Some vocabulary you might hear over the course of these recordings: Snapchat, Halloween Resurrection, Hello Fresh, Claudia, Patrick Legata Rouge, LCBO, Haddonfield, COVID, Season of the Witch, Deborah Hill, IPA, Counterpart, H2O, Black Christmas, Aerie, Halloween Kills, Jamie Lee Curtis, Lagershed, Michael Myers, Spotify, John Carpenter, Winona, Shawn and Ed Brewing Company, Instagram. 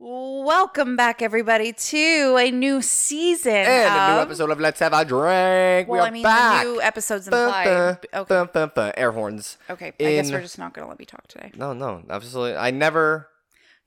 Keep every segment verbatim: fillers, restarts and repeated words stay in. Welcome back, everybody, to a new season and of... a new episode of Let's Have a Drink. Well, we are I mean, back. The new episodes imply dun, dun, okay. dun, dun, dun, air horns. Okay, in... I guess we're just not going to let me talk today. No, no, absolutely. I never.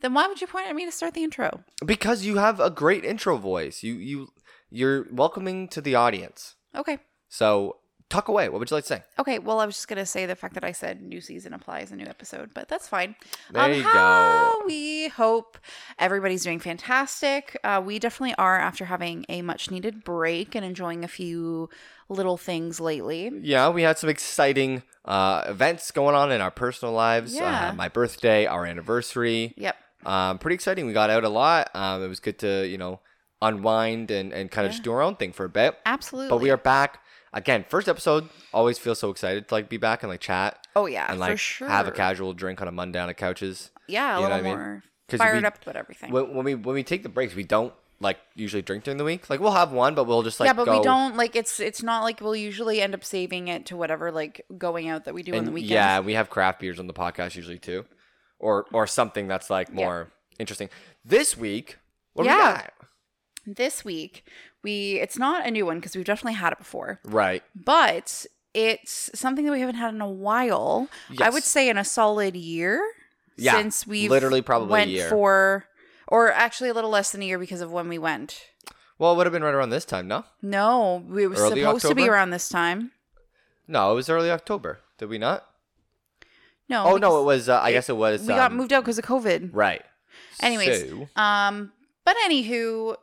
Then why would you point at me to start the intro? Because you have a great intro voice. You you you're welcoming to the audience. Okay. So tuck away. What would you like to say? Okay. Well, I was just gonna say the fact that I said new season applies a new episode, but that's fine. There um, you how go. We hope everybody's doing fantastic. Uh, we definitely are after having a much needed break and enjoying a few little things lately. Yeah, we had some exciting uh, events going on in our personal lives. Yeah. Uh, my birthday, our anniversary. Yep. Um, pretty exciting. We got out a lot. Um, it was good to you know unwind and and kind of yeah. just do our own thing for a bit. Absolutely. But we are back. Again, first episode, always feel so excited to like be back and like chat. Oh yeah, and like for sure. have a casual drink on a Monday on the couches. Yeah, a you know little more I mean? fired we, up about everything. When, when we when we take the breaks, we don't like usually drink during the week. Like we'll have one, but we'll just like yeah, but go. we don't like it's it's not like we'll usually end up saving it to whatever like going out that we do and on the weekend. Yeah, we have craft beers on the podcast usually too, or or something that's like more yeah. interesting. This week, what yeah. do we got? This week, we it's not a new one because we've definitely had it before. Right. But it's something that we haven't had in a while. Yes. I would say in a solid year. Yeah. Since we literally probably went a year. for, or actually a little less than a year because of when we went. Well, it would have been right around this time, no? No. We were early supposed October? to be around this time. No, it was early October. Did we not? No. Oh, no, it was, uh, I it, guess it was. We um, got moved out because of COVID. Right. Anyways. So. Um, but anywho.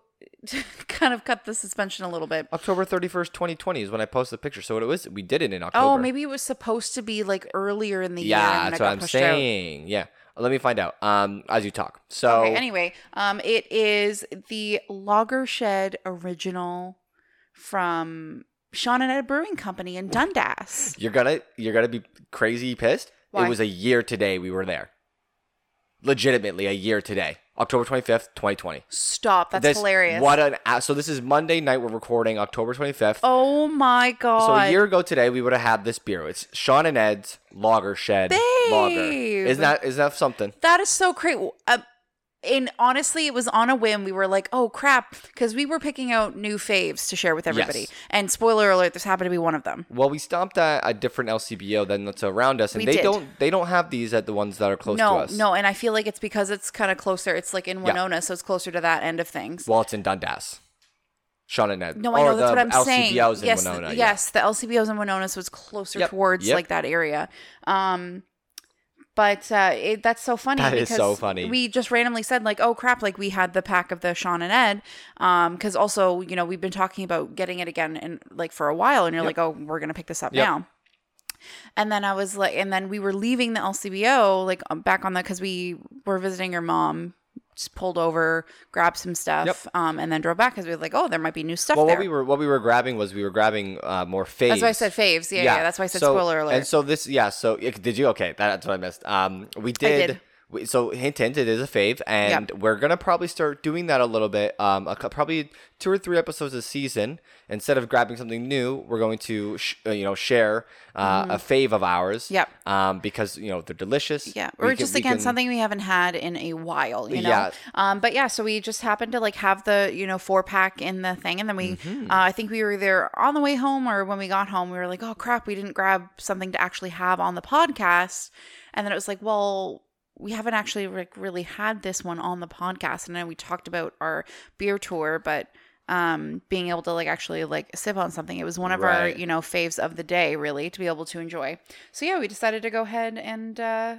To kind of cut the suspension a little bit. October thirty-first, twenty twenty is when I posted the picture. So it was we did it in October. Oh, maybe it was supposed to be like earlier in the yeah, year. Yeah, that's what I'm saying. Out. Yeah. Let me find out um, as you talk. So okay, anyway, um, it is the Lagershed original from Shawn and Ed Brewing Company in Dundas. You're gonna you're gonna be crazy pissed. Why? It was a year today we were there. Legitimately a year today. October twenty-fifth, twenty twenty. Stop. That's this, hilarious. What an ass. So this is Monday night. We're recording October twenty-fifth. Oh my God. So a year ago today, we would have had this beer. It's Shawn and Ed's Lagershed. Babe. Lager. Isn't that, isn't that something? That is so crazy. Uh, and honestly, it was on a whim. We were like, oh crap. Because we were picking out new faves to share with everybody. Yes. And spoiler alert, this happened to be one of them. Well, we stopped at a different L C B O than that's around us. And we they did. don't they don't have these at the ones that are close no, to us. No, no. And I feel like it's because it's kind of closer. It's like in Winona. Yeah. So it's closer to that end of things. Well, it's in Dundas. Shawn and Ed. No, I know. Or that's what I'm L C B O's saying. L C B O's in yes, Winona. The, yeah. Yes, the L C B O's in Winona. So it's closer yep. towards yep. like that area. Um But uh, it, that's so funny. That because is so funny. We just randomly said like, oh crap, like we had the pack of the Shawn and Ed. Because um, also, you know, we've been talking about getting it again and like for a while. And you're yep. like, oh, we're going to pick this up yep. now. And then I was like, and then we were leaving the L C B O like back on the, because we were visiting your mom. Just pulled over, grabbed some stuff, yep. um, and then drove back because we were like, "Oh, there might be new stuff." Well, there. what we were what we were grabbing was we were grabbing uh, more faves. That's why I said faves. Yeah, yeah. yeah that's why I said so, spoiler alert. And so this, yeah. So it, did you? Okay, that's what I missed. Um, we did. I did. We, so hint, hint. It is a fave, and yep. we're gonna probably start doing that a little bit. Um, a, probably two or three episodes a season. Instead of grabbing something new, we're going to sh- uh, you know share uh, mm. a fave of ours. Yep. Um, because you know they're delicious. Yeah. Or we just can, again can... something we haven't had in a while. You know. Yeah. Um. But yeah. So we just happened to like have the you know four pack in the thing, and then we mm-hmm. uh, I think we were either on the way home or when we got home, we were like, oh crap, we didn't grab something to actually have on the podcast, and then it was like, well. We haven't actually like really had this one on the podcast, and I know we talked about our beer tour, but um, being able to like actually like sip on something, it was one of right. our you know faves of the day, really, to be able to enjoy. So yeah, we decided to go ahead and uh,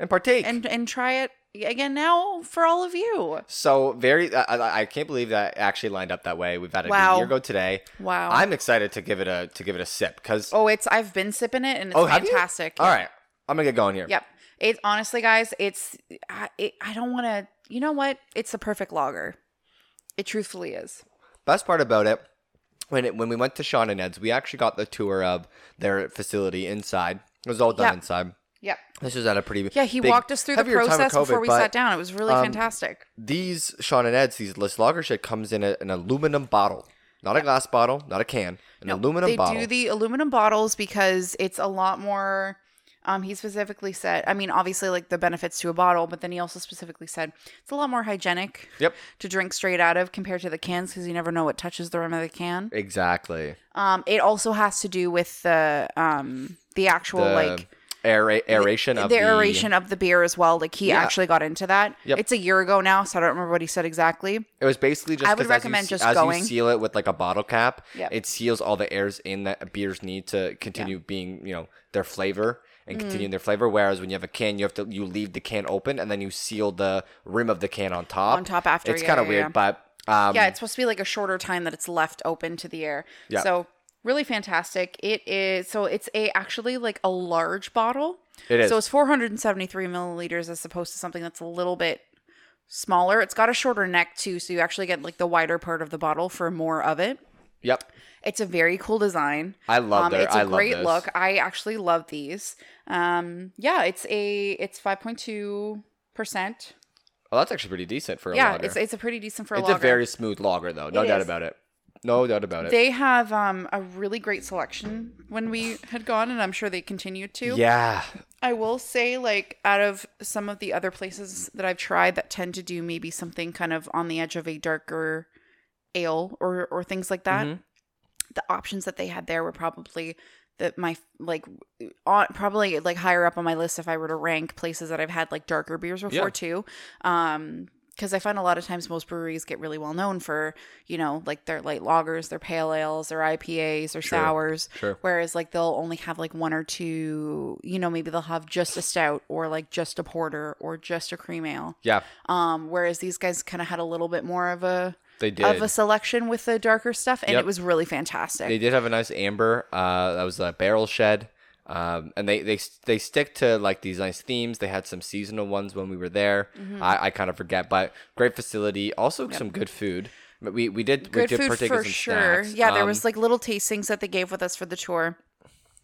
and partake and and try it again now for all of you. So very, I, I can't believe that actually lined up that way. We've had it wow. a year ago today. Wow, I'm excited to give it a to give it a sip because oh, it's I've been sipping it and it's oh, fantastic. Yeah. All right, I'm gonna get going here. Yep. It's honestly, guys, it's, I, it, I don't want to, you know what? It's the perfect lager. It truthfully is. Best part about it, when it, when we went to Shawn and Ed's, we actually got the tour of their facility inside. It was all done yep. inside. Yep. This was at a pretty Yeah, he big, walked us through the process COVID, before we but, sat down. It was really um, fantastic. These Shawn and Ed's, these List Lagershed comes in a, an aluminum bottle. Not yep. a glass bottle, not a can, an no, aluminum they bottle. They do the aluminum bottles because it's a lot more... Um, he specifically said, I mean, obviously, like, the benefits to a bottle, but then he also specifically said it's a lot more hygienic yep. to drink straight out of compared to the cans because you never know what touches the rim of the can. Exactly. Um, it also has to do with the um the actual, the like... Aera- aeration the, of the... The aeration of the beer as well. Like, he yeah. actually got into that. Yep. It's a year ago now, so I don't remember what he said exactly. It was basically just... I would recommend you, just as going. As you seal it with, like, a bottle cap, yep. it seals all the airs in that beers need to continue yeah. being, you know, their flavor... and continuing mm. their flavor, whereas when you have a can, you have to you leave the can open and then you seal the rim of the can on top. On top after, it's yeah, kind of yeah, weird, yeah. but... Um, yeah, it's supposed to be like a shorter time that it's left open to the air. Yeah. So, really fantastic. It is... So, it's a actually like a large bottle. It is. So, it's four hundred seventy-three milliliters as opposed to something that's a little bit smaller. It's got a shorter neck too, so you actually get like the wider part of the bottle for more of it. Yep. It's a very cool design. I love um, it. It's a I great look. I actually love these. Um, yeah, it's a it's five point two percent. Well, that's actually pretty decent for a yeah, lager. Yeah, it's it's a pretty decent for a it's lager. It's a very smooth lager, though. No it doubt is. about it. No doubt about it. They have um, a really great selection when we had gone, and I'm sure they continue to. Yeah. I will say, like, out of some of the other places that I've tried that tend to do maybe something kind of on the edge of a darker ale or or things like that, mm-hmm. the options that they had there were probably that my like on, probably like higher up on my list if I were to rank places that I've had like darker beers before yeah. too, um because I find a lot of times most breweries get really well known for, you know, like their light lagers, their pale ales, their I P As, their sure. sours sure. whereas like they'll only have like one or two, you know, maybe they'll have just a stout or like just a porter or just a cream ale, yeah um whereas these guys kind of had a little bit more of a They did. Of a selection with the darker stuff, and yep. it was really fantastic. They did have a nice amber. Uh, that was a barrel shed, um, and they, they they stick to like these nice themes. They had some seasonal ones when we were there. Mm-hmm. I, I kind of forget, but great facility. Also, yep. some good food. But we we did good we did food partake for in some sure. Snacks. Yeah, um, there was like little tastings that they gave with us for the tour.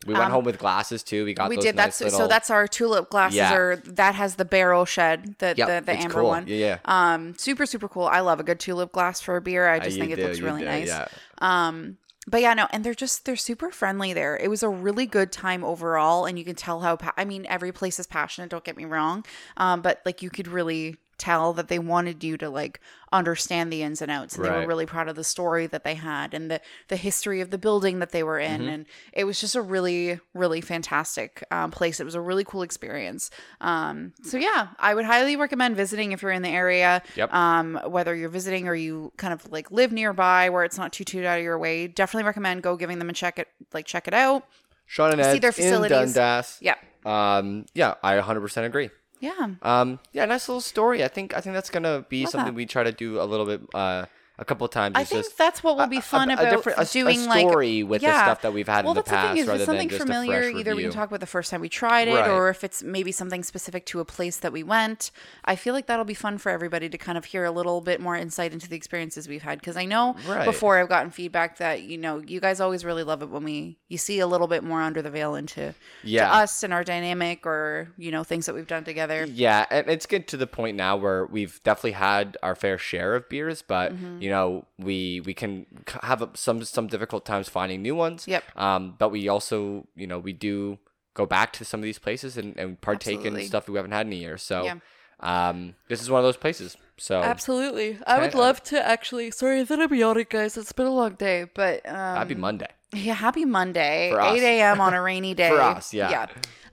We went um, home with glasses too. We got we those did. Nice that's little... so that's our tulip glasses, yeah. or that has the barrel shed, the yep, the, the it's amber cool. one. Yeah, yeah. Um, super super cool. I love a good tulip glass for a beer. I just uh, think it do, looks really do, nice. Yeah. Um, but yeah, no, and they're just they're super friendly there. It was a really good time overall, and you can tell how. Pa- I mean, every place is passionate. Don't get me wrong, um, but like you could really tell that they wanted you to like understand the ins and outs, and right. they were really proud of the story that they had and the the history of the building that they were in, mm-hmm. and it was just a really really fantastic um, place. It was a really cool experience, um so yeah I would highly recommend visiting if you're in the area, yep. um whether you're visiting or you kind of like live nearby where it's not too too out of your way. Definitely recommend go giving them a check it like check it out. Shawn and Ed see their facilities in Dundas. yeah um yeah I one hundred percent agree. Yeah. Um. Yeah. Nice little story. I think. I think that's gonna be Love something that. we try to do a little bit, uh, a couple of times. It's I think just that's what will be fun a, a, a about a, doing like a story like, with yeah. the stuff that we've had well, in the past, the is, rather something than familiar, just a fresh review. Either we can talk about the first time we tried it, right. or if it's maybe something specific to a place that we went. I feel like that'll be fun for everybody to kind of hear a little bit more insight into the experiences we've had, because I know right. before I've gotten feedback that, you know, you guys always really love it when we you see a little bit more under the veil into yeah. to us and our dynamic, or, you know, things that we've done together. Yeah, and it's good to the point now where we've definitely had our fair share of beers, but mm-hmm. you. You know, we we can have some some difficult times finding new ones. Yep. Um, but we also, you know, we do go back to some of these places and, and partake Absolutely. in stuff that we haven't had in a year. So, yeah. um, this is one of those places. So Absolutely. I would I, love to actually. Sorry, I thought I'd be on it, guys. It's been a long day, but um, happy Monday. Yeah, happy Monday. For us. eight a.m. on a rainy day. For us, yeah. Yeah.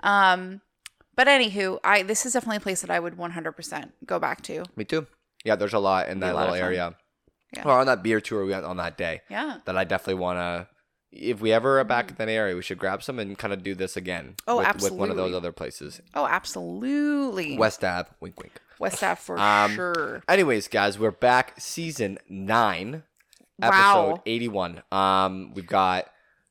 Um, but anywho, I this is definitely a place that I would one hundred percent go back to. Me too. Yeah, there's a lot in that little area. Yeah. Well, on that beer tour we went on that day. Yeah. That I definitely want to, if we ever are back in that area, we should grab some and kind of do this again. Oh, with, absolutely. With one of those other places. Oh, absolutely. West Ave, wink, wink. West Ave for um, sure. Anyways, guys, we're back. Season nine, wow. episode eighty-one. Um, we've got,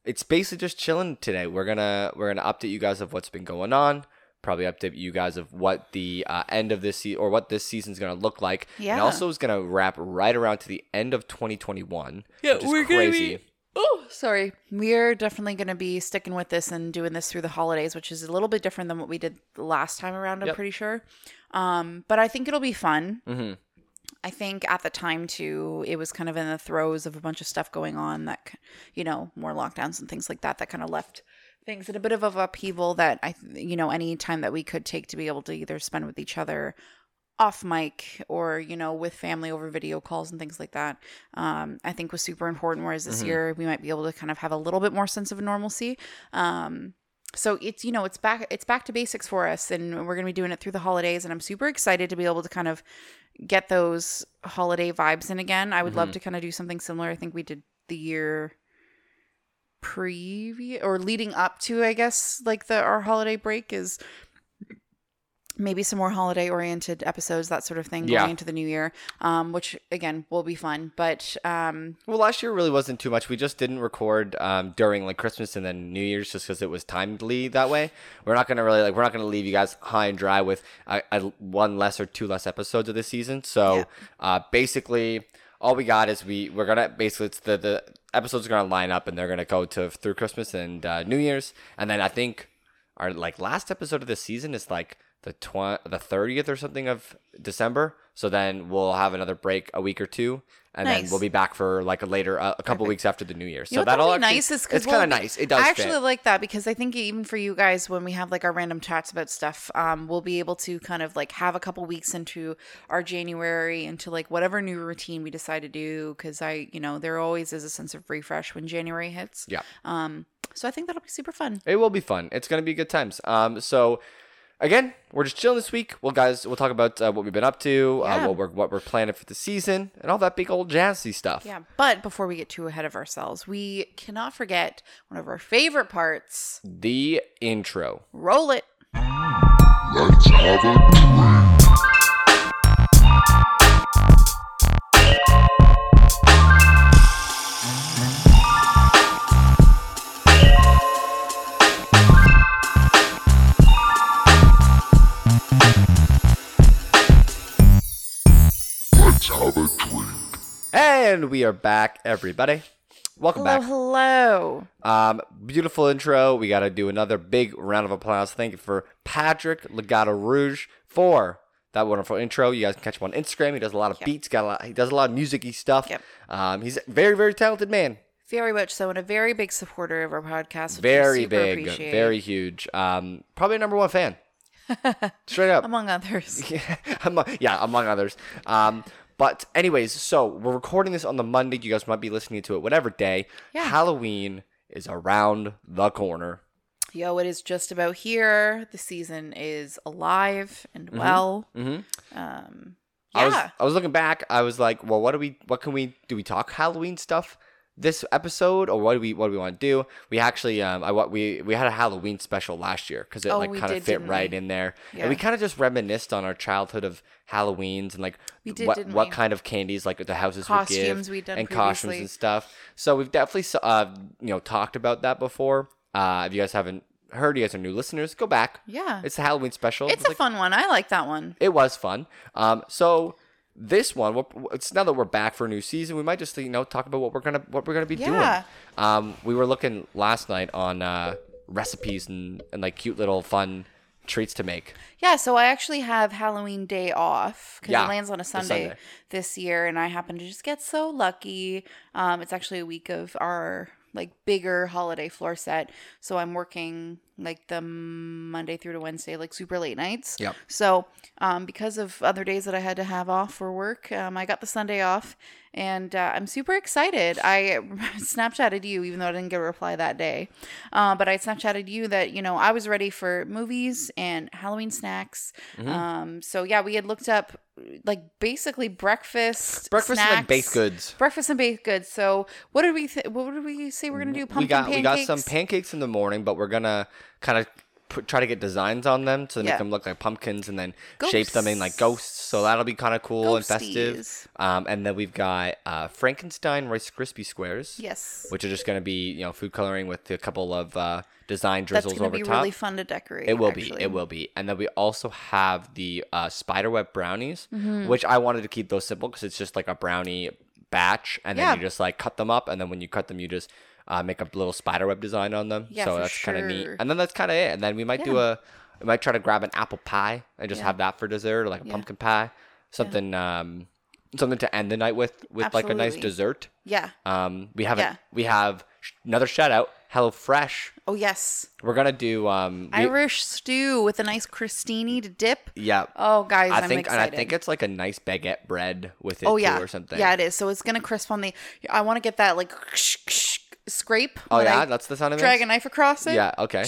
it's basically just chilling today. We're gonna we're gonna update you guys of what's been going on. Probably update you guys of what the uh, end of this se- or what this season's going to look like. Yeah. And also is going to wrap right around to the end of twenty twenty-one. Yeah, which is we're crazy. Gonna be- oh, sorry. We're definitely going to be sticking with this and doing this through the holidays, which is a little bit different than what we did last time around, I'm yep. pretty sure. Um, but I think it'll be fun. Mm-hmm. I think at the time too, it was kind of in the throes of a bunch of stuff going on that, you know, more lockdowns and things like that that kind of left things and a bit of an upheaval that I, you know, any time that we could take to be able to either spend with each other off mic or, you know, with family over video calls and things like that, um, I think was super important. Whereas this mm-hmm. year we might be able to kind of have a little bit more sense of normalcy. Um, so it's, you know, it's back, it's back to basics for us, and we're going to be doing it through the holidays, and I'm super excited to be able to kind of get those holiday vibes in again. I would mm-hmm. love to kind of do something similar. I think we did the year previous or leading up to, I guess, like the, our holiday break is maybe some more holiday oriented episodes, that sort of thing yeah. going into the new year, um, which again will be fun. But, um, well, last year really wasn't too much. We just didn't record, um, during like Christmas and then New Year's just cause it was timely that way. We're not going to really like, we're not going to leave you guys high and dry with uh, uh, one less or two less episodes of this season. So, yeah. uh, basically all we got is we, we're going to basically it's the, the episodes are going to line up and they're going to go to through Christmas and, uh, New Year's. And then I think our like last episode of this season is like, the tw- the thirtieth or something of December. So then we'll have another break a week or two, and nice. Then we'll be back for like a later uh, a couple Perfect. Weeks after the New Year. So you know that'll actually, nice is it's we'll kind of nice. It does. I actually fit. Like that because I think even for you guys, when we have like our random chats about stuff, um, we'll be able to kind of like have a couple weeks into our January into like whatever new routine we decide to do. Because I, you know, there always is a sense of refresh when January hits. Yeah. Um. So I think that'll be super fun. It will be fun. It's gonna be good times. Um. So. Again, we're just chilling this week. Well, guys, we'll talk about uh, what we've been up to, yeah. uh, what we're what we're planning for the season, and all that big old jazzy stuff. Yeah, but before we get too ahead of ourselves, we cannot forget one of our favorite parts. The intro. Roll it. Let's have a drink. And we are back, everybody. Welcome hello, back. Hello. Um, beautiful intro. We got to do another big round of applause. Thank you for Patrick Legata Rouge for that wonderful intro. You guys can catch him on Instagram. He does a lot of yep. beats. Got a lot. He does a lot of music-y stuff. Yep. Um, he's a very, very talented man. Very much so, and a very big supporter of our podcast. Which very we super big, appreciate. Very huge. Um, probably number one fan. Straight up, among others. Yeah, among, yeah, among others. Um. But anyways, so we're recording this on the Monday. You guys might be listening to it whatever day. Yeah. Halloween is around the corner. Yo, it is just about here. The season is alive and well. Mm-hmm. Um, yeah. I was, I was looking back. I was like, well, what do we? What can we do? We talk Halloween stuff this episode, or what do we? What do we want to do? We actually, um, I we we had a Halloween special last year because it oh, like kind of fit right we? in there, yeah. and we kind of just reminisced on our childhood of Halloweens and like we did, what what we? kind of candies like the houses costumes would give and previously. Costumes and stuff. So we've definitely uh you know talked about that before. Uh, if you guys haven't heard, you guys are new listeners, go back. Yeah, it's a Halloween special. It's it a like, fun one. I like that one. It was fun. Um, so this one, we'll, it's now that we're back for a new season, we might just you know talk about what we're gonna what we're gonna be yeah. doing. Um, we were looking last night on uh recipes and and like cute little fun treats to make. Yeah, so I actually have Halloween day off because yeah, it lands on a Sunday, Sunday this year, and I happen to just get so lucky. Um, it's actually a week of our like bigger holiday floor set, so I'm working like the Monday through to Wednesday, like super late nights. Yeah. So, um, because of other days that I had to have off for work, um, I got the Sunday off, and uh, I'm super excited. I Snapchatted you, even though I didn't get a reply that day, uh, but I Snapchatted you that you know I was ready for movies and Halloween snacks. Mm-hmm. Um, so yeah, we had looked up like basically breakfast, breakfast snacks, and baked goods, breakfast and baked goods. So what did we? Th- what did we say we're gonna do? Pumpkin we got pancakes? we got some pancakes in the morning, but we're gonna kind of p- try to get designs on them to make yeah. them look like pumpkins and then ghosts. Shape them in like ghosts. So that'll be kind of cool Ghosties. And festive. Um, and then we've got uh, Frankenstein Rice Krispie Squares. Yes. Which are just going to be, you know, food coloring with a couple of uh, design drizzles over top. That's going to be really fun to decorate. It will actually. be. It will be. And then we also have the uh, spiderweb brownies, mm-hmm. which I wanted to keep those simple because it's just like a brownie batch. And then yeah. you just like cut them up. And then when you cut them, you just... Uh, make a little spiderweb design on them. Yeah, so that's sure. kind of neat. And then that's kind of it. And then we might yeah. do a, we might try to grab an apple pie and just yeah. have that for dessert, or like a yeah. pumpkin pie, something, yeah. um, something to end the night with, with Absolutely. Like a nice dessert. Yeah. Um, we have yeah. a, we have sh- another shout out. Hello Fresh. Oh, yes. We're going to do... Um, we, Irish stew with a nice crostini to dip. Yep. Oh, guys, I I'm think, excited. And I think it's like a nice baguette bread with it, oh, yeah. too, or something. Yeah, it is. So it's going to crisp on the... I want to get that, like, scrape. Oh, yeah? I That's the sound of it? Drag a knife across it. Yeah, okay.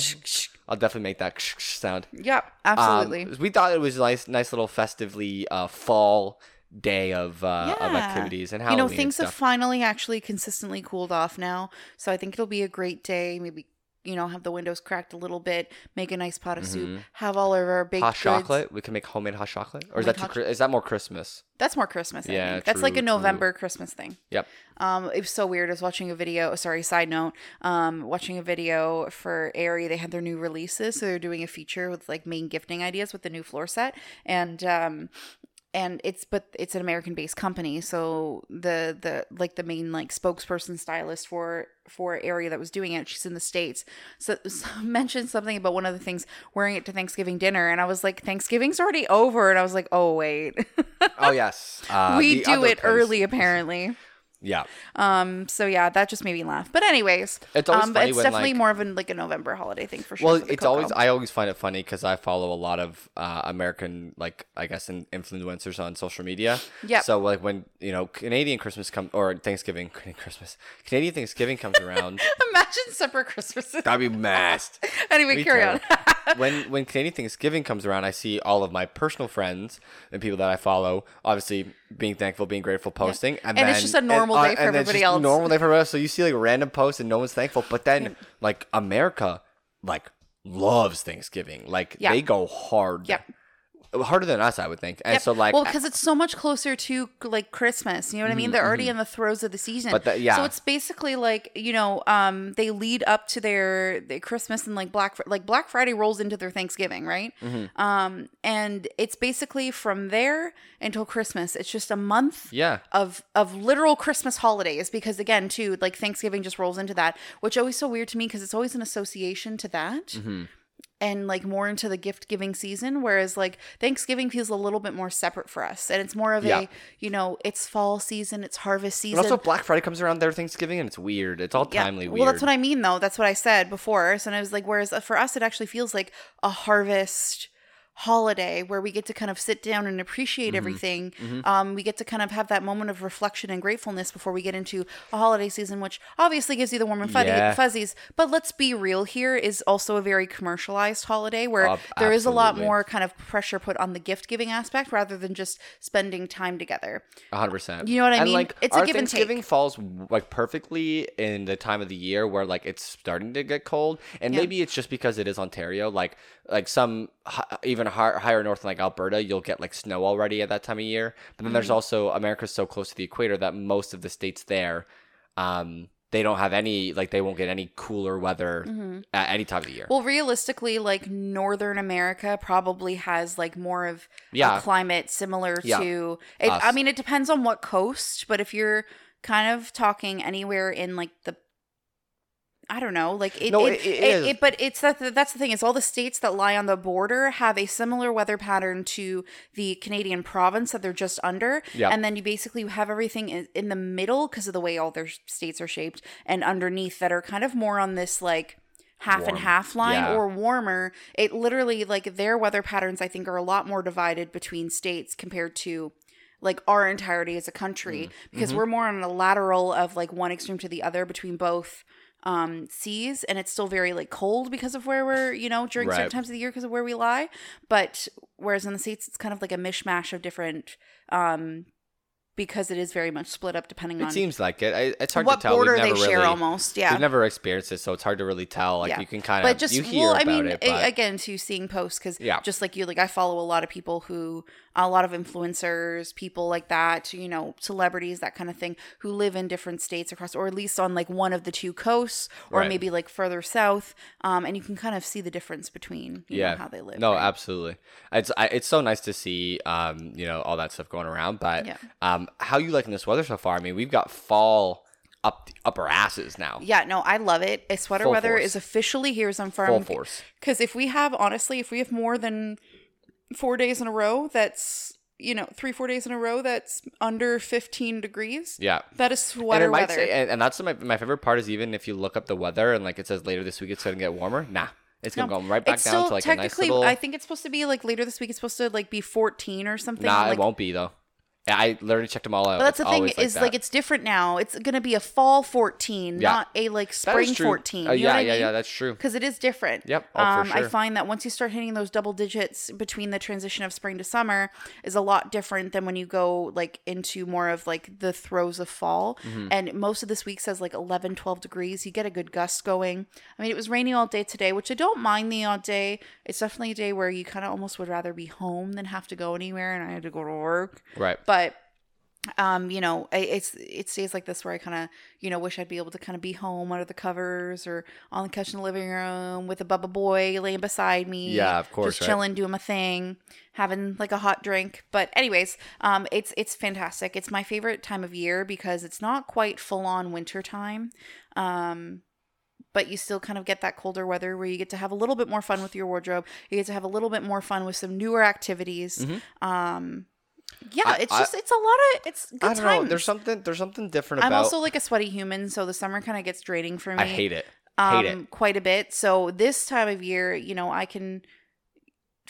I'll definitely make that sound. Yep, absolutely. Um, we thought it was a nice, nice little festively uh, fall... day of uh yeah. of activities and Halloween. You know, things have finally actually consistently cooled off now, so I think it'll be a great day. Maybe, you know, have the windows cracked a little bit, make a nice pot of mm-hmm. soup, have all of our baked hot goods. Chocolate. We can make homemade hot chocolate, or is homemade that too, cho- is that more Christmas? That's more Christmas. I yeah, think. True, that's like a November true. Christmas thing. Yep. Um, it was so weird. I was watching a video. Sorry, side note. Um, watching a video for Aerie. They had their new releases, so they're doing a feature with like main gifting ideas with the new floor set, and um. And it's but it's an American-based company, so the the like the main like spokesperson stylist for for Aerie that was doing it, she's in the States. So, so mentioned something about one of the things wearing it to Thanksgiving dinner, and I was like, Thanksgiving's already over, and I was like, oh wait, oh yes, uh, we do it place. early apparently. Yeah. Um. So yeah, that just made me laugh. But anyways, it's always um, funny. But it's when, definitely like, more of an like a November holiday thing for sure. Well, for it's cocoa. always I always find it funny because I follow a lot of uh, American like I guess in, influencers on social media. Yeah. So like when you know Canadian Christmas comes or Thanksgiving Christmas Canadian Thanksgiving comes around. Imagine separate Christmases. That'd be messed. Anyway, me carry too. on. when when Canadian Thanksgiving comes around, I see all of my personal friends and people that I follow, obviously being thankful, being grateful, posting, yeah. and, and then it's just a normal. Normal day for uh, and everybody else. Normal day for everybody else. So you see like random posts and no one's thankful. But then like America like loves Thanksgiving. Like yeah. they go hard. Yep. Harder than us, I would think. And yep. so like well, because it's so much closer to like Christmas. You know what I mean? They're already mm-hmm. in the throes of the season. But the, yeah. So it's basically like, you know, um, they lead up to their, their Christmas and like Black like Black Friday rolls into their Thanksgiving, right? Mm-hmm. Um, and it's basically from there until Christmas. It's just a month yeah. of of literal Christmas holidays because again, too, like Thanksgiving just rolls into that, which always so weird to me because it's always an association to that. Mm-hmm. And like more into the gift giving season, whereas like Thanksgiving feels a little bit more separate for us, and it's more of yeah. a you know it's fall season, it's harvest season. But also Black Friday comes around their Thanksgiving, and it's weird. It's all yeah. timely weird. Well, that's what I mean though. That's what I said before. So I was like, whereas for us, it actually feels like a harvest holiday where we get to kind of sit down and appreciate mm-hmm. everything. Mm-hmm. Um, we get to kind of have that moment of reflection and gratefulness before we get into a holiday season, which obviously gives you the warm and fuzzy yeah. fuzzies. But let's be real, here is also a very commercialized holiday where oh, there is a lot more kind of pressure put on the gift giving aspect rather than just spending time together. one hundred percent You know what I and mean? Like, it's a give and take. Thanksgiving falls like perfectly in the time of the year where like it's starting to get cold, and yeah. maybe it's just because it is Ontario. Like like some even higher north like Alberta, you'll get like snow already at that time of year. But then mm-hmm. there's also America's so close to the equator that most of the states there um they don't have any like they won't get any cooler weather mm-hmm. at any time of the year. Well, realistically, like northern America probably has like more of yeah. a climate similar yeah. to it, I mean it depends on what coast, but if you're kind of talking anywhere in like the I don't know, like it. No, it, it, it, it, is. it But it's that. That's the thing. It's all the states that lie on the border have a similar weather pattern to the Canadian province that they're just under, yep. and then you basically have everything in, in the middle because of the way all their states are shaped, and underneath that are kind of more on this like half Warm. and half line yeah. or warmer. It literally like their weather patterns, I think, are a lot more divided between states compared to. Like our entirety as a country, mm. because mm-hmm. we're more on the lateral of like one extreme to the other between both um, seas, and it's still very like cold because of where we're, you know, during right. certain times of the year because of where we lie. But whereas in the States, it's kind of like a mishmash of different, um, because it is very much split up depending it on. It seems like it. I, it's hard what to tell. What border never they really, share almost, yeah. We've never experienced it, so it's hard to really tell. Like yeah. you can kind of, but just, you hear well, about I mean, it. But... Again, too, seeing posts, because yeah. just like you, like I follow a lot of people who, a lot of influencers, people like that, you know, celebrities, that kind of thing, who live in different states across, or at least on like one of the two coasts, or right. maybe like further south. Um, and you can kind of see the difference between you yeah. know, how they live. No, right? absolutely. It's I, it's so nice to see, um, you know, all that stuff going around, but yeah. um. How you liking this weather so far? I mean, we've got fall up the upper asses now. Yeah, no, I love it. A sweater Full weather force. is officially here as I'm from. Full force. Because if we have, honestly, if we have more than four days in a row, that's you know, three, four days in a row that's under fifteen degrees. Yeah. That is sweater and weather. Say, and, and that's my, my favorite part is even if you look up the weather and like it says later this week it's going to get warmer. Nah. It's going to no, go right back down to like a nice little... I think it's supposed to be like later this week it's supposed to like be fourteen or something. Nah, like, it won't be though. I literally checked them all out. But that's it's the thing like is that. Like it's different now. It's going to be a fall fourteen, yeah. not a like spring fourteen. Uh, you know yeah, what I yeah, mean? yeah, that's true. Because it is different. Yep. Oh, um, for sure. I find that once you start hitting those double digits between the transition of spring to summer is a lot different than when you go like into more of like the throes of fall. Mm-hmm. And most of this week says like eleven, twelve degrees. You get a good gust going. I mean, it was raining all day today, which I don't mind the odd day. It's definitely a day where you kind of almost would rather be home than have to go anywhere, and I had to go to work. Right. But But, um, you know, it's it's days like this where I kind of, you know, wish I'd be able to kind of be home under the covers or on the couch in the living room with a Bubba Boy laying beside me. Yeah, of course. Just right? chilling, doing my thing, having like a hot drink. But anyways, um, it's it's fantastic. It's my favorite time of year because it's not quite full on winter time. Um But you still kind of get that colder weather where you get to have a little bit more fun with your wardrobe. You get to have a little bit more fun with some newer activities. Mm-hmm. Um Yeah, I, it's just, I, it's a lot of, it's good I don't times. Know, there's something, there's something different about. I'm also like a sweaty human, so the summer kind of gets draining for me. I hate it. Um, hate it. Quite a bit. So this time of year, you know, I can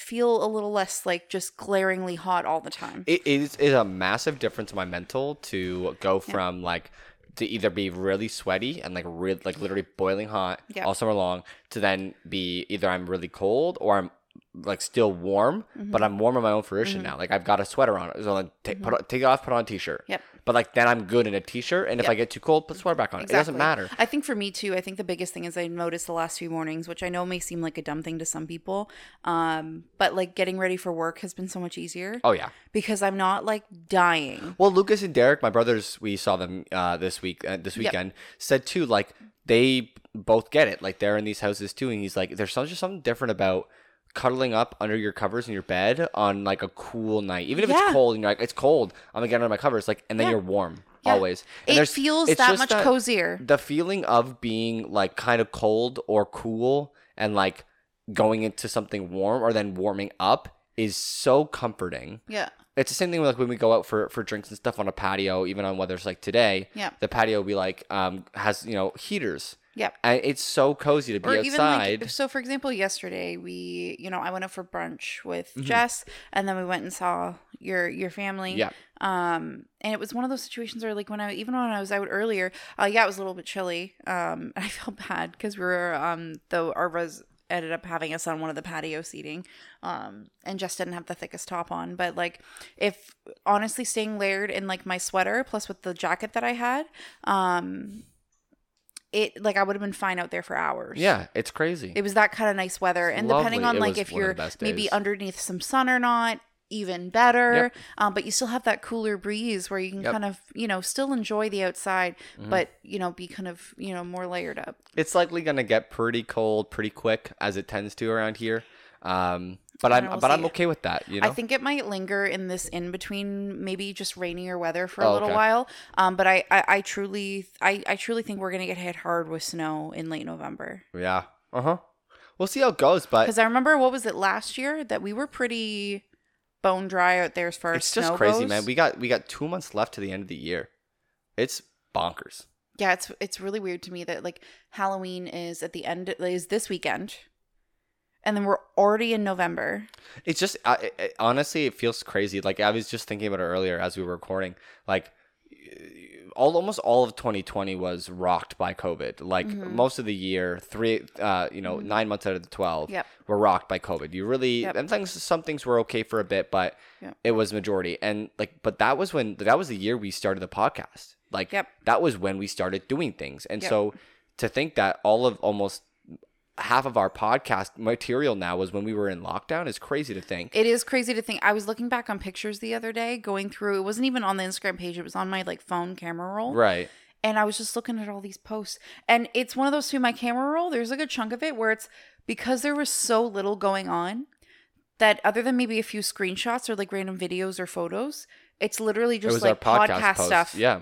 feel a little less like just glaringly hot all the time. It is a massive difference in my mental to go from yeah. like, to either be really sweaty and like really, like literally boiling hot yeah. all summer long to then be either I'm really cold or I'm like still warm, mm-hmm. but I'm warm on my own fruition mm-hmm. now. Like I've got a sweater on, so like take, mm-hmm. put, take it off, put on a t-shirt. Yep. But like then I'm good in a t-shirt, and if yep. I get too cold, put the sweater back on. Exactly. It doesn't matter. I think for me too. I think the biggest thing is I noticed the last few mornings, which I know may seem like a dumb thing to some people, um, but like getting ready for work has been so much easier. Oh yeah, because I'm not like dying. Well, Lucas and Derek, my brothers, we saw them uh, this week, uh, this weekend. Yep. Said too, like they both get it. Like they're in these houses too, and he's like, "There's just something different about." Cuddling up under your covers in your bed on like a cool night, even if yeah. it's cold and you're like, it's cold, I'm gonna get under my covers, like, and then yeah. you're warm yeah. always. And it feels that much that, cozier. The feeling of being like kind of cold or cool and like going into something warm or then warming up is so comforting. Yeah. It's the same thing with like when we go out for, for drinks and stuff on a patio, even on weather's like today. Yeah. The patio we like um has, you know, heaters. Yeah, it's so cozy to be or outside. Even like, so, for example, yesterday we, you know, I went out for brunch with mm-hmm. Jess, and then we went and saw your your family. Yeah. Um, and it was one of those situations where, like, when I even when I was out earlier, uh, yeah, it was a little bit chilly. Um, I felt bad because we were um the Arvas ended up having us on one of the patio seating, um, and Jess didn't have the thickest top on. But like, if honestly staying layered in like my sweater plus with the jacket that I had, um. It like I would have been fine out there for hours. Yeah, it's crazy. It was that kind of nice weather. And lovely. Depending on it like if you're maybe underneath some sun or not, even better. Yep. Um, but you still have that cooler breeze where you can yep. kind of, you know, still enjoy the outside, mm-hmm. but, you know, be kind of, you know, more layered up. It's likely going to get pretty cold pretty quick as it tends to around here. Um, but I'm we'll but I'm okay it. with that. You know, I think it might linger in this in between, maybe just rainier weather for a oh, little okay. while. Um, but I, I, I truly I, I truly think we're gonna get hit hard with snow in late November. Yeah. Uh huh. We'll see how it goes, but because I remember what was it last year that we were pretty bone dry out there as far as snow goes. It's just crazy, man. We got we got two months left to the end of the year. It's bonkers. Yeah, it's it's really weird to me that like Halloween is at the end is this weekend. And then we're already in November. It's just, I, it, honestly, it feels crazy. Like, I was just thinking about it earlier as we were recording. Like, all almost all of twenty twenty was rocked by COVID. Like, mm-hmm. most of the year, three, uh, you know, mm-hmm. nine months out of the twelve yep. were rocked by COVID. You really, yep. and things, some things were okay for a bit, but yep. it was majority. And, like, but that was when, that was the year we started the podcast. Like, yep. that was when we started doing things. And yep. so to think that all of almost, half of our podcast material now was when we were in lockdown is crazy to think. It is crazy to think. I was looking back on pictures the other day, going through, it wasn't even on the Instagram page. It was on my like phone camera roll. Right. And I was just looking at all these posts, and it's one of those two, my camera roll. There's a good chunk of it where it's because there was so little going on that other than maybe a few screenshots or like random videos or photos, it's literally just it was like our podcast, podcast stuff. Yeah.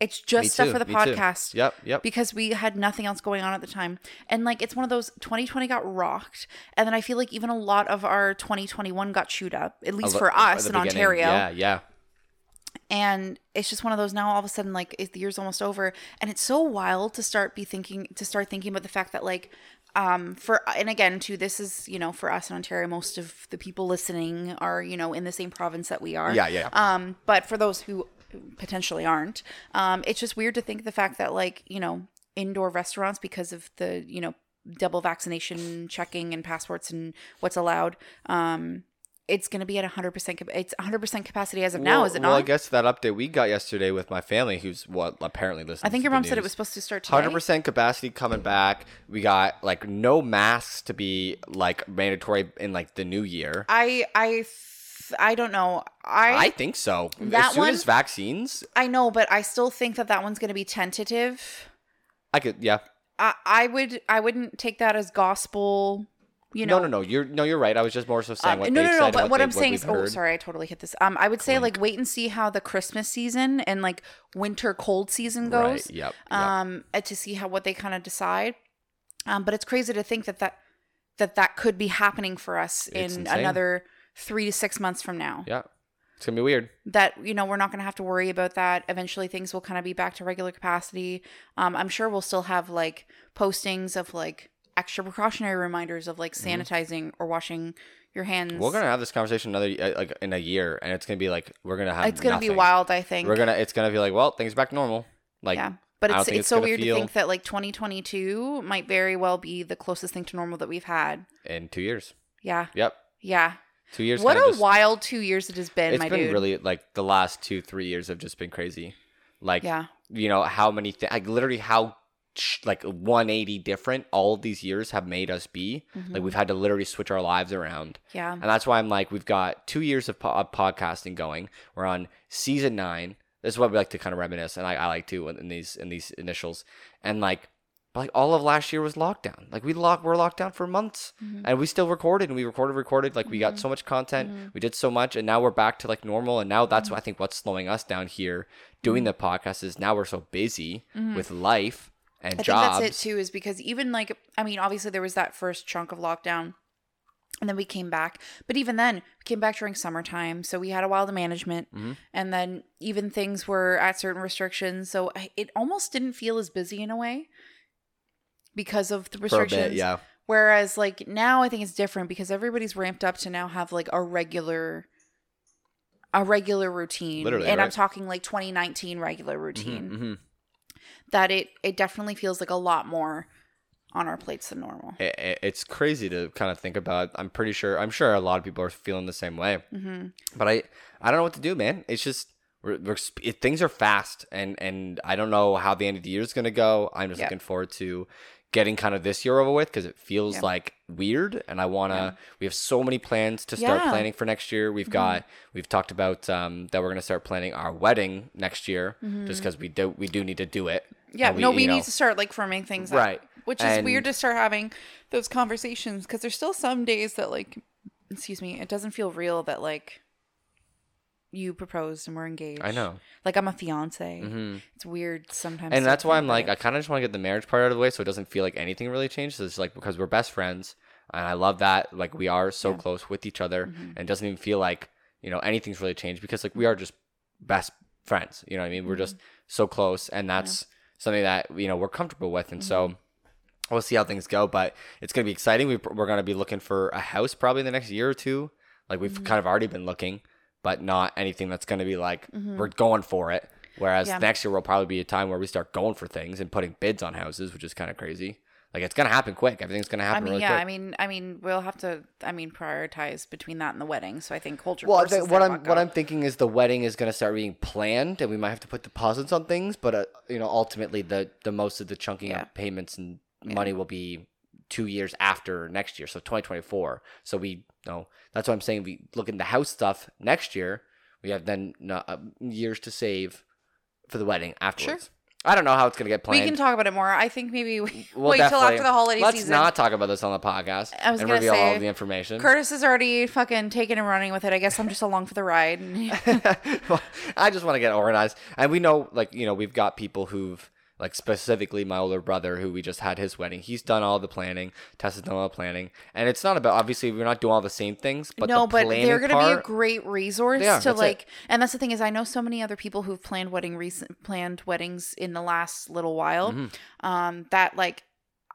It's just Me stuff too. for the Me podcast. Too. Yep, yep. Because we had nothing else going on at the time. And like, it's one of those, twenty twenty got rocked. And then I feel like even a lot of our twenty twenty-one got chewed up, at least lo- for us in beginning. Ontario. Yeah, yeah. And it's just one of those, now all of a sudden, like, it, the year's almost over. And it's so wild to start be thinking, to start thinking about the fact that like, um, for, and again, too, this is, you know, for us in Ontario, most of the people listening are, you know, in the same province that we are. Yeah, yeah. Um, but for those who potentially aren't, um, it's just weird to think the fact that like, you know, indoor restaurants, because of the, you know, double vaccination checking and passports and what's allowed, um, it's going to be at one hundred percent. It's one hundred percent capacity as of well, now, is it not? Well, I guess that update we got yesterday with my family, who's what apparently listening to I think to your mom news, said it was supposed to start today. one hundred percent capacity coming back. We got like no masks to be like mandatory in like the new year. I I I don't know. I I think so. That as soon one, as vaccines. I know, but I still think that that one's going to be tentative. I could, yeah. I I would I wouldn't take that as gospel. You know, no, no, no. You're no, you're right. I was just more so saying um, what no, they no, no, said. But what, what they, I'm what saying is, oh, heard. sorry, I totally hit this. Um, I would say Link. like wait and see how the Christmas season and like winter cold season goes. Right. Yep. Um, yep. to see how what they kind of decide. Um, but it's crazy to think that that that, that could be happening for us it's in insane. another three to six months from now. Yeah. It's going to be weird. That, you know, we're not going to have to worry about that. Eventually things will kind of be back to regular capacity. Um, I'm sure we'll still have like postings of like extra precautionary reminders of like sanitizing mm-hmm. or washing your hands. We're going to have this conversation another like in a year, and it's going to be like, we're going to have It's going to be wild, I think. We're going to, it's going to be like, well, things are back to normal. Like, yeah. But it's, it's, it's so weird feel... to think that like twenty twenty-two might very well be the closest thing to normal that we've had. In two years. Yeah. Yep. Yeah. Two years. What a just, wild two years it has been, it's my been dude. It's been really, like, the last two, three years have just been crazy. Like, yeah. you know, how many things, like, literally how, like, one eighty different all of these years have made us be. Mm-hmm. Like, we've had to literally switch our lives around. Yeah. And that's why I'm like, we've got two years of, po- of podcasting going. We're on season nine. This is what we like to kind of reminisce, and I, I like to in these in these initials. And, like, like all of last year was lockdown. Like we lock, we're locked down for months, mm-hmm. and we still recorded, and we recorded, recorded. Like mm-hmm. we got so much content, mm-hmm. we did so much, and now we're back to like normal. And now that's mm-hmm. what I think what's slowing us down here doing the podcast is now we're so busy mm-hmm. with life and I jobs. I think that's it too, is because even like I mean, obviously there was that first chunk of lockdown, and then we came back. But even then, we came back during summertime, so we had a while to management, mm-hmm. and then even things were at certain restrictions, so it almost didn't feel as busy in a way. Because of the restrictions. For a bit, yeah. Whereas like now I think it's different because everybody's ramped up to now have like a regular a regular routine. Literally, and right? I'm talking like twenty nineteen regular routine. Mm-hmm, mm-hmm. That it it definitely feels like a lot more on our plates than normal. It, it, it's crazy to kind of think about. I'm pretty sure I'm sure a lot of people are feeling the same way. Mm-hmm. But I I don't know what to do, man. It's just We're, we're, it, things are fast, and, and I don't know how the end of the year is going to go. I'm just yep. looking forward to getting kind of this year over with because it feels yep. like weird, and I want to. Yeah. We have so many plans to start yeah. planning for next year. We've mm-hmm. got we've talked about um, that we're going to start planning our wedding next year, mm-hmm. just because we do we do need to do it. Yeah, we, no, we you know, need to start like firming things up, right? Which is and, weird to start having those conversations because there's still some days that like, excuse me, it doesn't feel real that like. You proposed and we're engaged. I know. Like, I'm a fiance. Mm-hmm. It's weird sometimes. And that's why I'm like, I kind of just want to get the marriage part out of the way so it doesn't feel like anything really changed. So it's like, because we're best friends. And I love that. Like, we are so yeah. close with each other. Mm-hmm. And it doesn't even feel like, you know, anything's really changed because, like, we are just best friends. You know what I mean? Mm-hmm. We're just so close. And that's yeah. something that, you know, we're comfortable with. And mm-hmm. so we'll see how things go. But it's going to be exciting. We, we're going to be looking for a house probably in the next year or two. Like, we've mm-hmm. kind of already been looking. But not anything that's going to be like, mm-hmm. we're going for it. Whereas yeah. next year will probably be a time where we start going for things and putting bids on houses, which is kind of crazy. Like, it's going to happen quick. Everything's going to happen I mean, really yeah, quick. I mean, I mean, we'll have to, I mean, prioritize between that and the wedding. So I think culture well, versus Well, what I'm what I'm thinking is the wedding is going to start being planned and we might have to put deposits on things. But, uh, you know, ultimately the, the most of the chunking yeah. of payments and yeah. money will be two years after next year. So twenty twenty-four. So we know that's what I'm saying. We look at the house stuff next year. We have then uh, years to save for the wedding afterwards. Sure. I don't know how it's going to get planned. We can talk about it more. I think maybe we we'll wait till after the holiday let's season. Let's not talk about this on the podcast I was and reveal say, all of the information. Curtis is already fucking taking and running with it. I guess I'm just along for the ride. Well, I just want to get organized. And we know, like, you know, we've got people who've, like, specifically my older brother, who we just had his wedding. He's done all the planning. Tessa's done all the planning. And it's not about, obviously, we're not doing all the same things. But no, the but they're going to be a great resource are, to, like, it. And that's the thing is, I know so many other people who've planned wedding recent planned weddings in the last little while mm-hmm. um, that, like,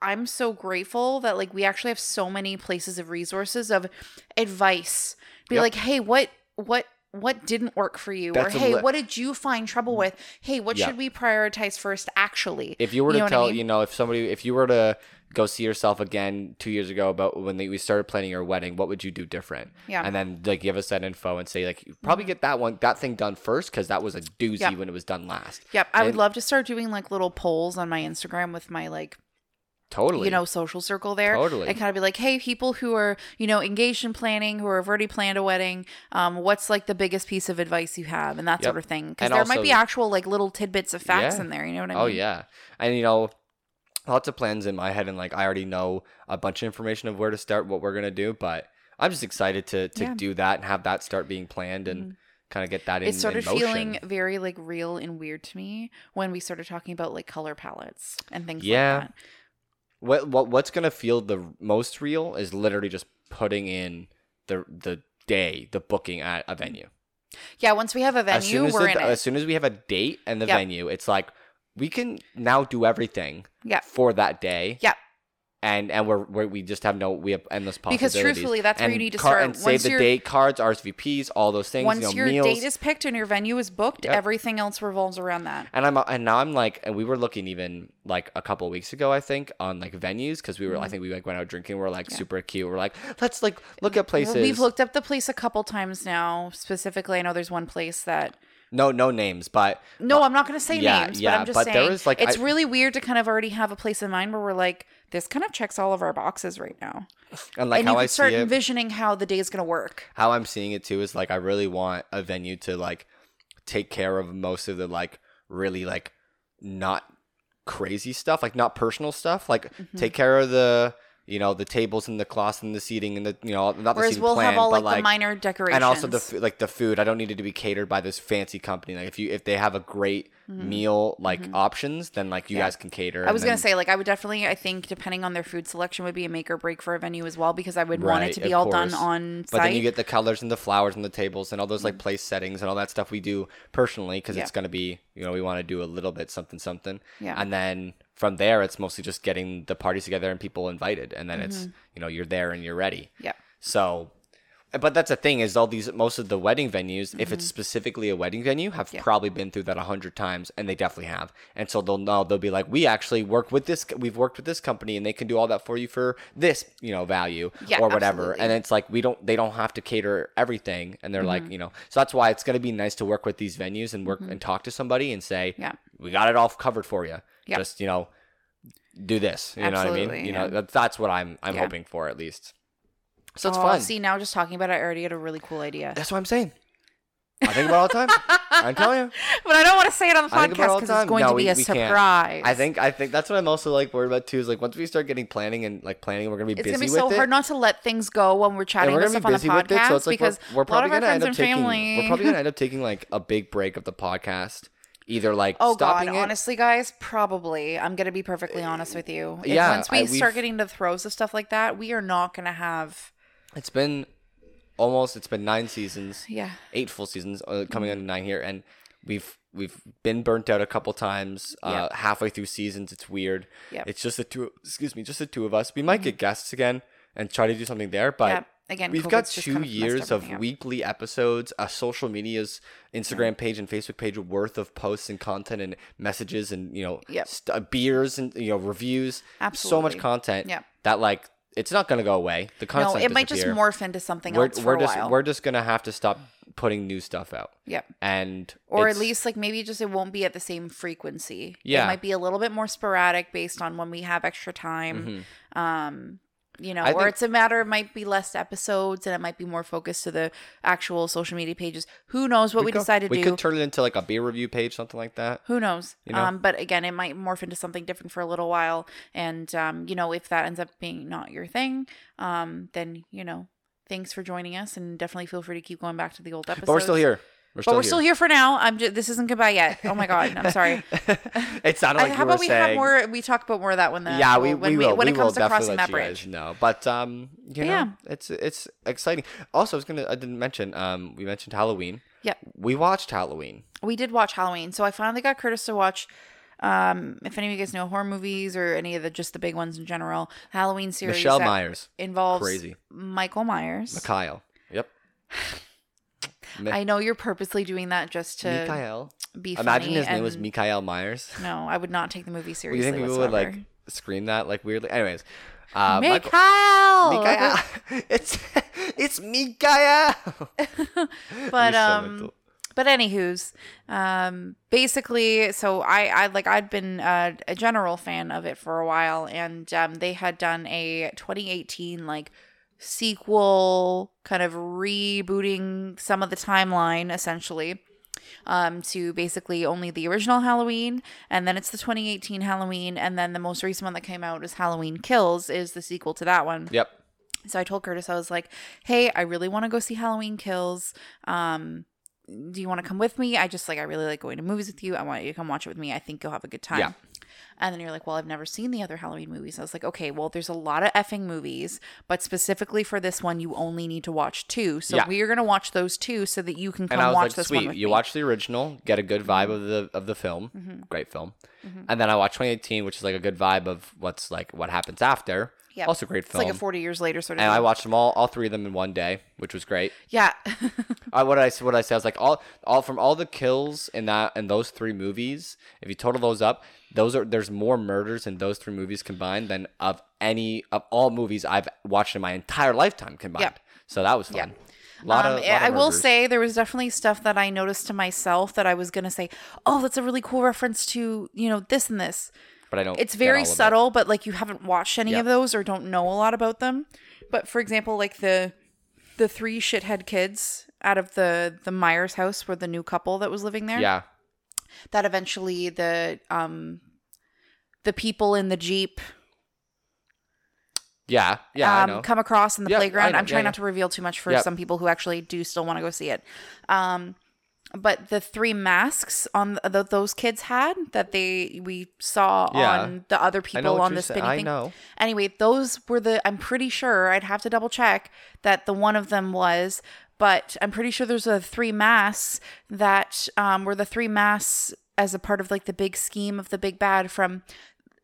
I'm so grateful that, like, we actually have so many places of resources of advice. Be yep. like, hey, what, what, what didn't work for you? That's or, hey, li- what did you find trouble with? Hey, what yeah. should we prioritize first, actually? If you were to you know tell, I mean? you know, if somebody, if you were to go see yourself again two years ago about when they, we started planning your wedding, what would you do different? Yeah. And then, like, give us that info and say, like, probably get that one, that thing done first because that was a doozy yep. when it was done last. Yep. I and, would love to start doing, like, little polls on my Instagram with my, like, Totally. you know, social circle there. Totally. And kind of be like, hey, people who are, you know, engaged in planning, who have already planned a wedding, um, what's, like, the biggest piece of advice you have and that yep. sort of thing. Because there also might be actual, like, little tidbits of facts yeah. in there. You know what I mean? Oh, yeah. And, you know, lots of plans in my head and, like, I already know a bunch of information of where to start, what we're going to do. But I'm just excited to to yeah. do that and have that start being planned and mm-hmm. kind of get that in motion. It's sort of feeling very, like, real and weird to me when we started talking about, like, color palettes and things yeah. like that. What what what's gonna feel the most real is literally just putting in the the day, the booking at a venue. Yeah, once we have a venue, we're the, in it. As soon as we have a date and the yep. venue, it's like we can now do everything yep. for that day. Yeah. And and we're, we're we just have no we have endless possibilities. Because truthfully, that's and where you need to car- start. And once save the date, cards, R S V Ps, all those things. Once you know, your meals. date is picked and your venue is booked, yep. everything else revolves around that. And I'm and now I'm like, and we were looking even like a couple of weeks ago, I think, on like venues because we were mm-hmm. I think we like went out drinking. We're like yeah. super cute. We're like, let's like look at places. We've looked up the place a couple times now. Specifically, I know there's one place that. No, no names, but... No, I'm not going to say yeah, names, yeah, but I'm just but saying there is like, it's I, really weird to kind of already have a place in mind where we're like, this kind of checks all of our boxes right now. And like and how you can I start see it, envisioning how the day is going to work. How I'm seeing it too is like I really want a venue to like take care of most of the like really like not crazy stuff, like not personal stuff, like mm-hmm. take care of the... You know, the tables and the cloths and the seating and the, you know, not Whereas the seating we'll plan, have all, but like, like the minor decorations. And also the, like the food. I don't need it to be catered by this fancy company. Like if you, if they have a great mm-hmm. meal, like mm-hmm. options, then like you yeah. guys can cater. I was going to say, like, I would definitely, I think depending on their food selection would be a make or break for a venue as well, because I would right, want it to be all course. done on site. But then you get the colors and the flowers and the tables and all those mm-hmm. like place settings and all that stuff we do personally. Cause yeah. it's going to be, you know, we want to do a little bit something, something. Yeah. And then from there, it's mostly just getting the parties together and people invited. And then mm-hmm. it's, you know, you're there and you're ready. Yeah. So, but that's the thing is all these, most of the wedding venues, mm-hmm. if it's specifically a wedding venue, have yeah. probably been through that a hundred times and they definitely have. And so they'll know, they'll be like, we actually work with this, we've worked with this company and they can do all that for you for this, you know, value yeah, or whatever. Absolutely. And it's like, we don't, they don't have to cater everything. And they're mm-hmm. like, you know, so that's why it's going to be nice to work with these venues and work mm-hmm. and talk to somebody and say, yeah. we got it all covered for you. Yep. Just, you know, do this. You Absolutely, know what I mean? You yeah. know, that, that's what I'm I'm yeah. hoping for at least. So it's oh, fun. See, now just talking about it, I already had a really cool idea. That's what I'm saying. I think about it all the time. I'm telling you. But I don't want to say it on the podcast because it it's going no, to be we, a we surprise. Can't. I think I think that's what I'm also like worried about too is like once we start getting planning and like planning, we're going to be it's busy with it. It's going to be so hard not to let things go when we're chatting and we're stuff on the podcast it, so it's like because we're, we're probably going to end up taking family. we're probably going to end up taking like a big break of the podcast. Either like oh stopping god it. honestly guys probably I'm gonna be perfectly honest with you if yeah once we I, start getting to the throes of stuff like that we are not gonna have it's been almost it's been nine seasons yeah eight full seasons uh, coming mm-hmm. on nine here and we've we've been burnt out a couple times uh yep. halfway through seasons it's weird yeah it's just the two excuse me just the two of us we might mm-hmm. get guests again and try to do something there but yep. Again, we've got two kind of years of up. weekly episodes, a social media's Instagram yeah. page and Facebook page worth of posts and content and messages and, you know, yep. st- beers and, you know, reviews. Absolutely. So much content yep. that like, it's not going to go away. The content No, it might disappear. just morph into something we're, else for we're a just, while. We're just going to have to stop putting new stuff out. Yeah. And or at least like maybe just it won't be at the same frequency. Yeah. It might be a little bit more sporadic based on when we have extra time. Mm-hmm. Um You know, I or think, it's a matter it might be less episodes and it might be more focused to the actual social media pages. Who knows what we, we decide to we do. We could turn it into like a beer review page, something like that. Who knows? You know? Um, but again, it might morph into something different for a little while. And, um, you know, if that ends up being not your thing, um, then, you know, thanks for joining us. And definitely feel free to keep going back to the old episodes. But we're still here. We're but still we're here. still here for now. I'm just, this isn't goodbye yet. Oh my god, I'm sorry. It sounded like I, how you were about we saying... have more? We talk about more of that one then. Yeah, we, when we will. When we it comes will to crossing that bridge. No, but um, you know, yeah, it's it's exciting. Also, I was gonna. I didn't mention. Um, we mentioned Halloween. Yeah, we watched Halloween. We did watch Halloween. So I finally got Curtis to watch. Um, if any of you guys know horror movies or any of the just the big ones in general, Halloween series. Michelle Myers involves crazy Michael Myers. Mikhail. Yep. I know you're purposely doing that just to Mikhail. be funny. Imagine his name was Michael Myers. No, I would not take the movie seriously. You think people whatsoever. would like scream that like weirdly? Anyways, uh, Mikhail. Mikhail. It's it's Mikhail. But so um, mental. but anywho's, um, basically, so I I like I'd been uh, a general fan of it for a while, and um, they had done a twenty eighteen like. sequel, kind of rebooting some of the timeline essentially, um, to basically only the original Halloween, and then it's the twenty eighteen Halloween, and then the most recent one that came out is Halloween Kills, is the sequel to that one. Yep. So I told Curtis, I was like, hey, I really want to go see Halloween Kills. Um, do you want to come with me? I just like, I really like going to movies with you. I want you to come watch it with me. I think you'll have a good time. Yeah. And then you're like, well, I've never seen the other Halloween movies. I was like, okay, well, there's a lot of effing movies, but specifically for this one, you only need to watch two. So yeah. we are going to watch those two so that you can come and I was watch like, this sweet. one with you me. watch the original, get a good vibe of the of the film. Mm-hmm. Great film. Mm-hmm. And then I watched twenty eighteen, which is like a good vibe of what's like what happens after. Yeah. Also great film. It's like a forty years later sort of and thing. And I watched them all, all three of them in one day, which was great. Yeah. I, what did I what did I say? I was like, all all from all the kills in that in those three movies, if you total those up, those are there's more murders in those three movies combined than of any of all movies I've watched in my entire lifetime combined. Yeah. So that was fun. Yeah. A lot of, um, lot of I will say there was definitely stuff that I noticed to myself that I was going to say, oh, that's a really cool reference to, you know, this and this. But I don't it's very subtle, it. but like you haven't watched any yep. of those or don't know a lot about them. But for example, like the the three shithead kids out of the the Myers house were the new couple that was living there. Yeah. That eventually the um the people in the Jeep Yeah, yeah, um, I know. come across in the yeah, playground. I'm trying yeah, not yeah. to reveal too much for yep. some people who actually do still want to go see it. Um But the three masks on the, the, those kids had that they we saw yeah. on the other people on the spinning saying. thing. I know. Anyway, those were the. I'm pretty sure I'd have to double check that the one of them was, but I'm pretty sure there's the three masks that um, were the three masks as a part of like the big scheme of the big bad from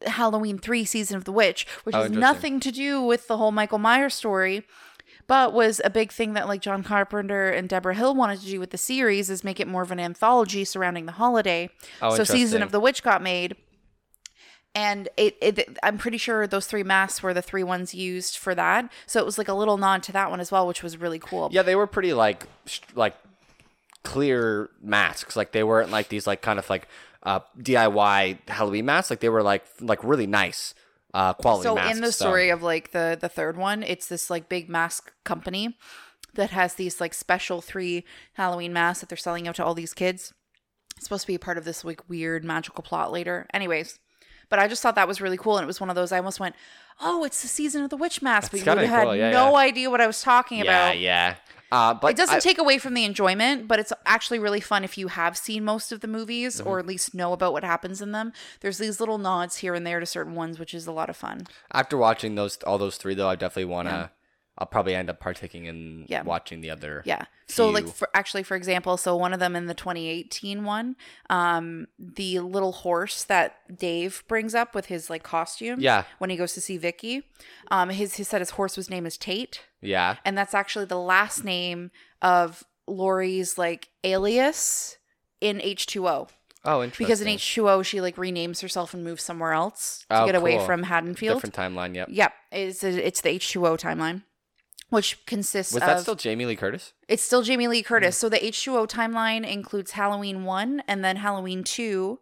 Halloween three Season of the Witch, which oh, has nothing to do with the whole Michael Myers story. But was a big thing that like John Carpenter and Deborah Hill wanted to do with the series is make it more of an anthology surrounding the holiday. Oh, so Season of the Witch got made. And it, it, I'm pretty sure those three masks were the three ones used for that. So it was like a little nod to that one as well, which was really cool. Yeah, they were pretty like like clear masks. Like they weren't like these like kind of like uh, D I Y Halloween masks. Like they were like like really nice. Uh, quality so masks, in the story so. of like the the third one, it's this like big mask company that has these like special three Halloween masks that they're selling out to all these kids. It's supposed to be a part of this like weird magical plot later. Anyways, but I just thought that was really cool, and it was one of those I almost went, "Oh, it's the Season of the Witch mask," but you really had cool. yeah, no yeah. idea what I was talking yeah, about. Yeah, yeah. Uh, but it doesn't I, take away from the enjoyment, but it's actually really fun if you have seen most of the movies mm-hmm. or at least know about what happens in them. There's these little nods here and there to certain ones, which is a lot of fun. After watching those, all those three, though, I definitely want to. Yeah. I'll probably end up partaking in yeah. watching the other. Yeah. So, few. like, for, actually, for example, so one of them in the twenty eighteen one, um, the little horse that Dave brings up with his like costume. Yeah. When he goes to see Vicky, um, his he said his horse was named as Tate. Yeah. And that's actually the last name of Lori's like alias in H two O. Oh, interesting. Because in H two O, she like renames herself and moves somewhere else to oh, get cool. away from Haddonfield. Different timeline. Yep. Yep. It's a, it's the H two O timeline. Which consists of... Was that of, still Jamie Lee Curtis? It's still Jamie Lee Curtis. Mm-hmm. So the H two O timeline includes Halloween one and then Halloween two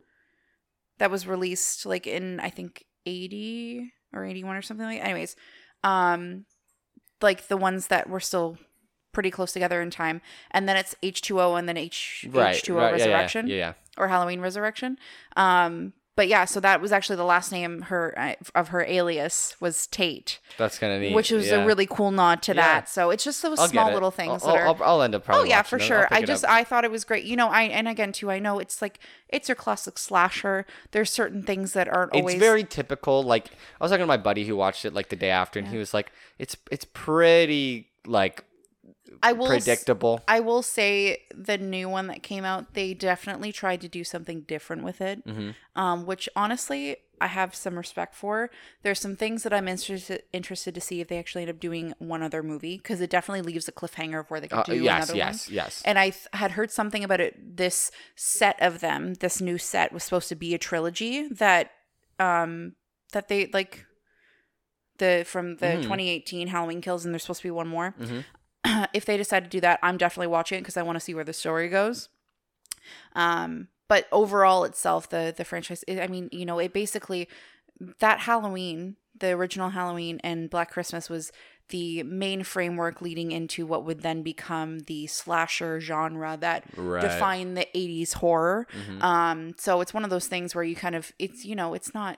that was released like in, I think, eighty or eighty-one or something like that. Anyways, um, like the ones that were still pretty close together in time. And then it's H two O and then H- right, H2O right, Resurrection. Yeah, yeah, yeah. Or Halloween Resurrection. Um, but yeah, so that was actually the last name her of her alias was Tate. That's kind of neat. Which was yeah. a really cool nod to yeah. that. So it's just those I'll small little things. I'll, that I'll, are, I'll end up probably. Oh yeah, for sure. I just I thought it was great. You know, I and again too, I know it's like it's your classic slasher. There's certain things that aren't always. It's very typical. Like I was talking to my buddy who watched it like the day after, and yeah. he was like, "It's it's pretty like." I will predictable. S- I will say the new one that came out, they definitely tried to do something different with it, mm-hmm. um, which honestly I have some respect for. There's some things that I'm interested interested to see if they actually end up doing one other movie, because it definitely leaves a cliffhanger of where they could uh, do yes, another yes, one. Yes, yes, yes. And I th- had heard something about it. This set of them, this new set, was supposed to be a trilogy that um, that they like the from the mm. twenty eighteen Halloween Kills, and there's supposed to be one more. Mm-hmm. If they decide to do that, I'm definitely watching it because I want to see where the story goes. Um, but overall itself, the the franchise, it, I mean, you know, it basically, that Halloween, the original Halloween and Black Christmas was the main framework leading into what would then become the slasher genre that right. defined the eighties horror. Mm-hmm. Um, so it's one of those things where you kind of, it's, you know, it's not.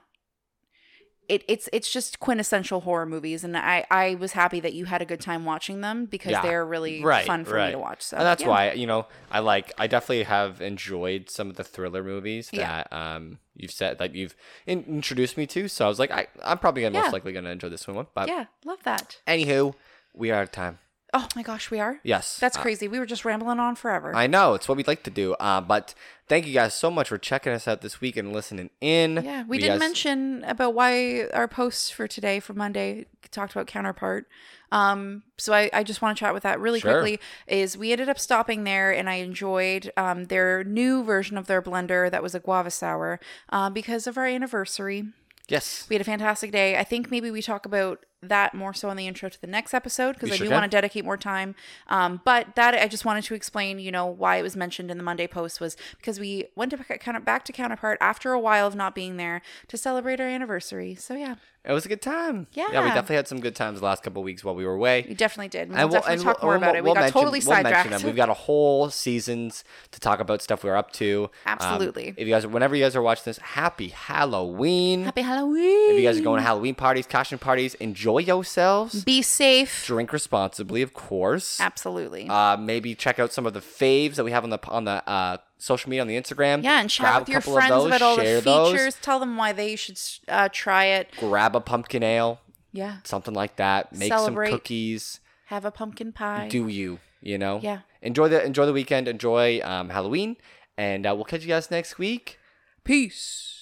It, it's it's just quintessential horror movies, and I, I was happy that you had a good time watching them because yeah, they're really right, fun for right. me to watch. So and that's yeah. why, you know, I like I definitely have enjoyed some of the thriller movies that yeah. um you've said like you've in- introduced me to. So I was like, I I'm probably gonna yeah. most likely gonna enjoy this one. But yeah, love that. Anywho, we are out of time. Oh my gosh, we are? Yes. That's uh, crazy. We were just rambling on forever. I know. It's what we'd like to do. Uh, but thank you guys so much for checking us out this week and listening in. Yeah, we, we did guys- mention about why our posts for today, for Monday, talked about Counterpart. Um, so I, I just want to chat with that really sure. quickly is we ended up stopping there, and I enjoyed um, their new version of their blender that was a guava sour uh, because of our anniversary. Yes. We had a fantastic day. I think maybe we talk about that more so on the intro to the next episode because I sure do want to dedicate more time. Um, but that I just wanted to explain, you know, why it was mentioned in the Monday post was because we went to back to Counterpart after a while of not being there to celebrate our anniversary. So, yeah. It was a good time. Yeah. Yeah, we definitely had some good times the last couple of weeks while we were away. We definitely did. We'll and we'll, definitely and talk we'll, more about we'll, it. We we'll got mention, totally sidetracked. We'll We've got a whole seasons to talk about stuff we're up to. Absolutely. Um, if you guys, whenever you guys are watching this, happy Halloween. Happy Halloween. If you guys are going to Halloween parties, costume parties, enjoy yourselves. Be safe. Drink responsibly, of course. Absolutely. Uh, maybe check out some of the faves that we have on the on the uh, social media, on the Instagram. Yeah, and chat with your friends those, about all the features. Those. Tell them why they should uh, try it. Grab a pumpkin ale. Yeah. Something like that. Make Celebrate. Some cookies. Have a pumpkin pie. Do you, you know? Yeah. Enjoy the enjoy the weekend. Enjoy um, Halloween. And uh, we'll catch you guys next week. Peace.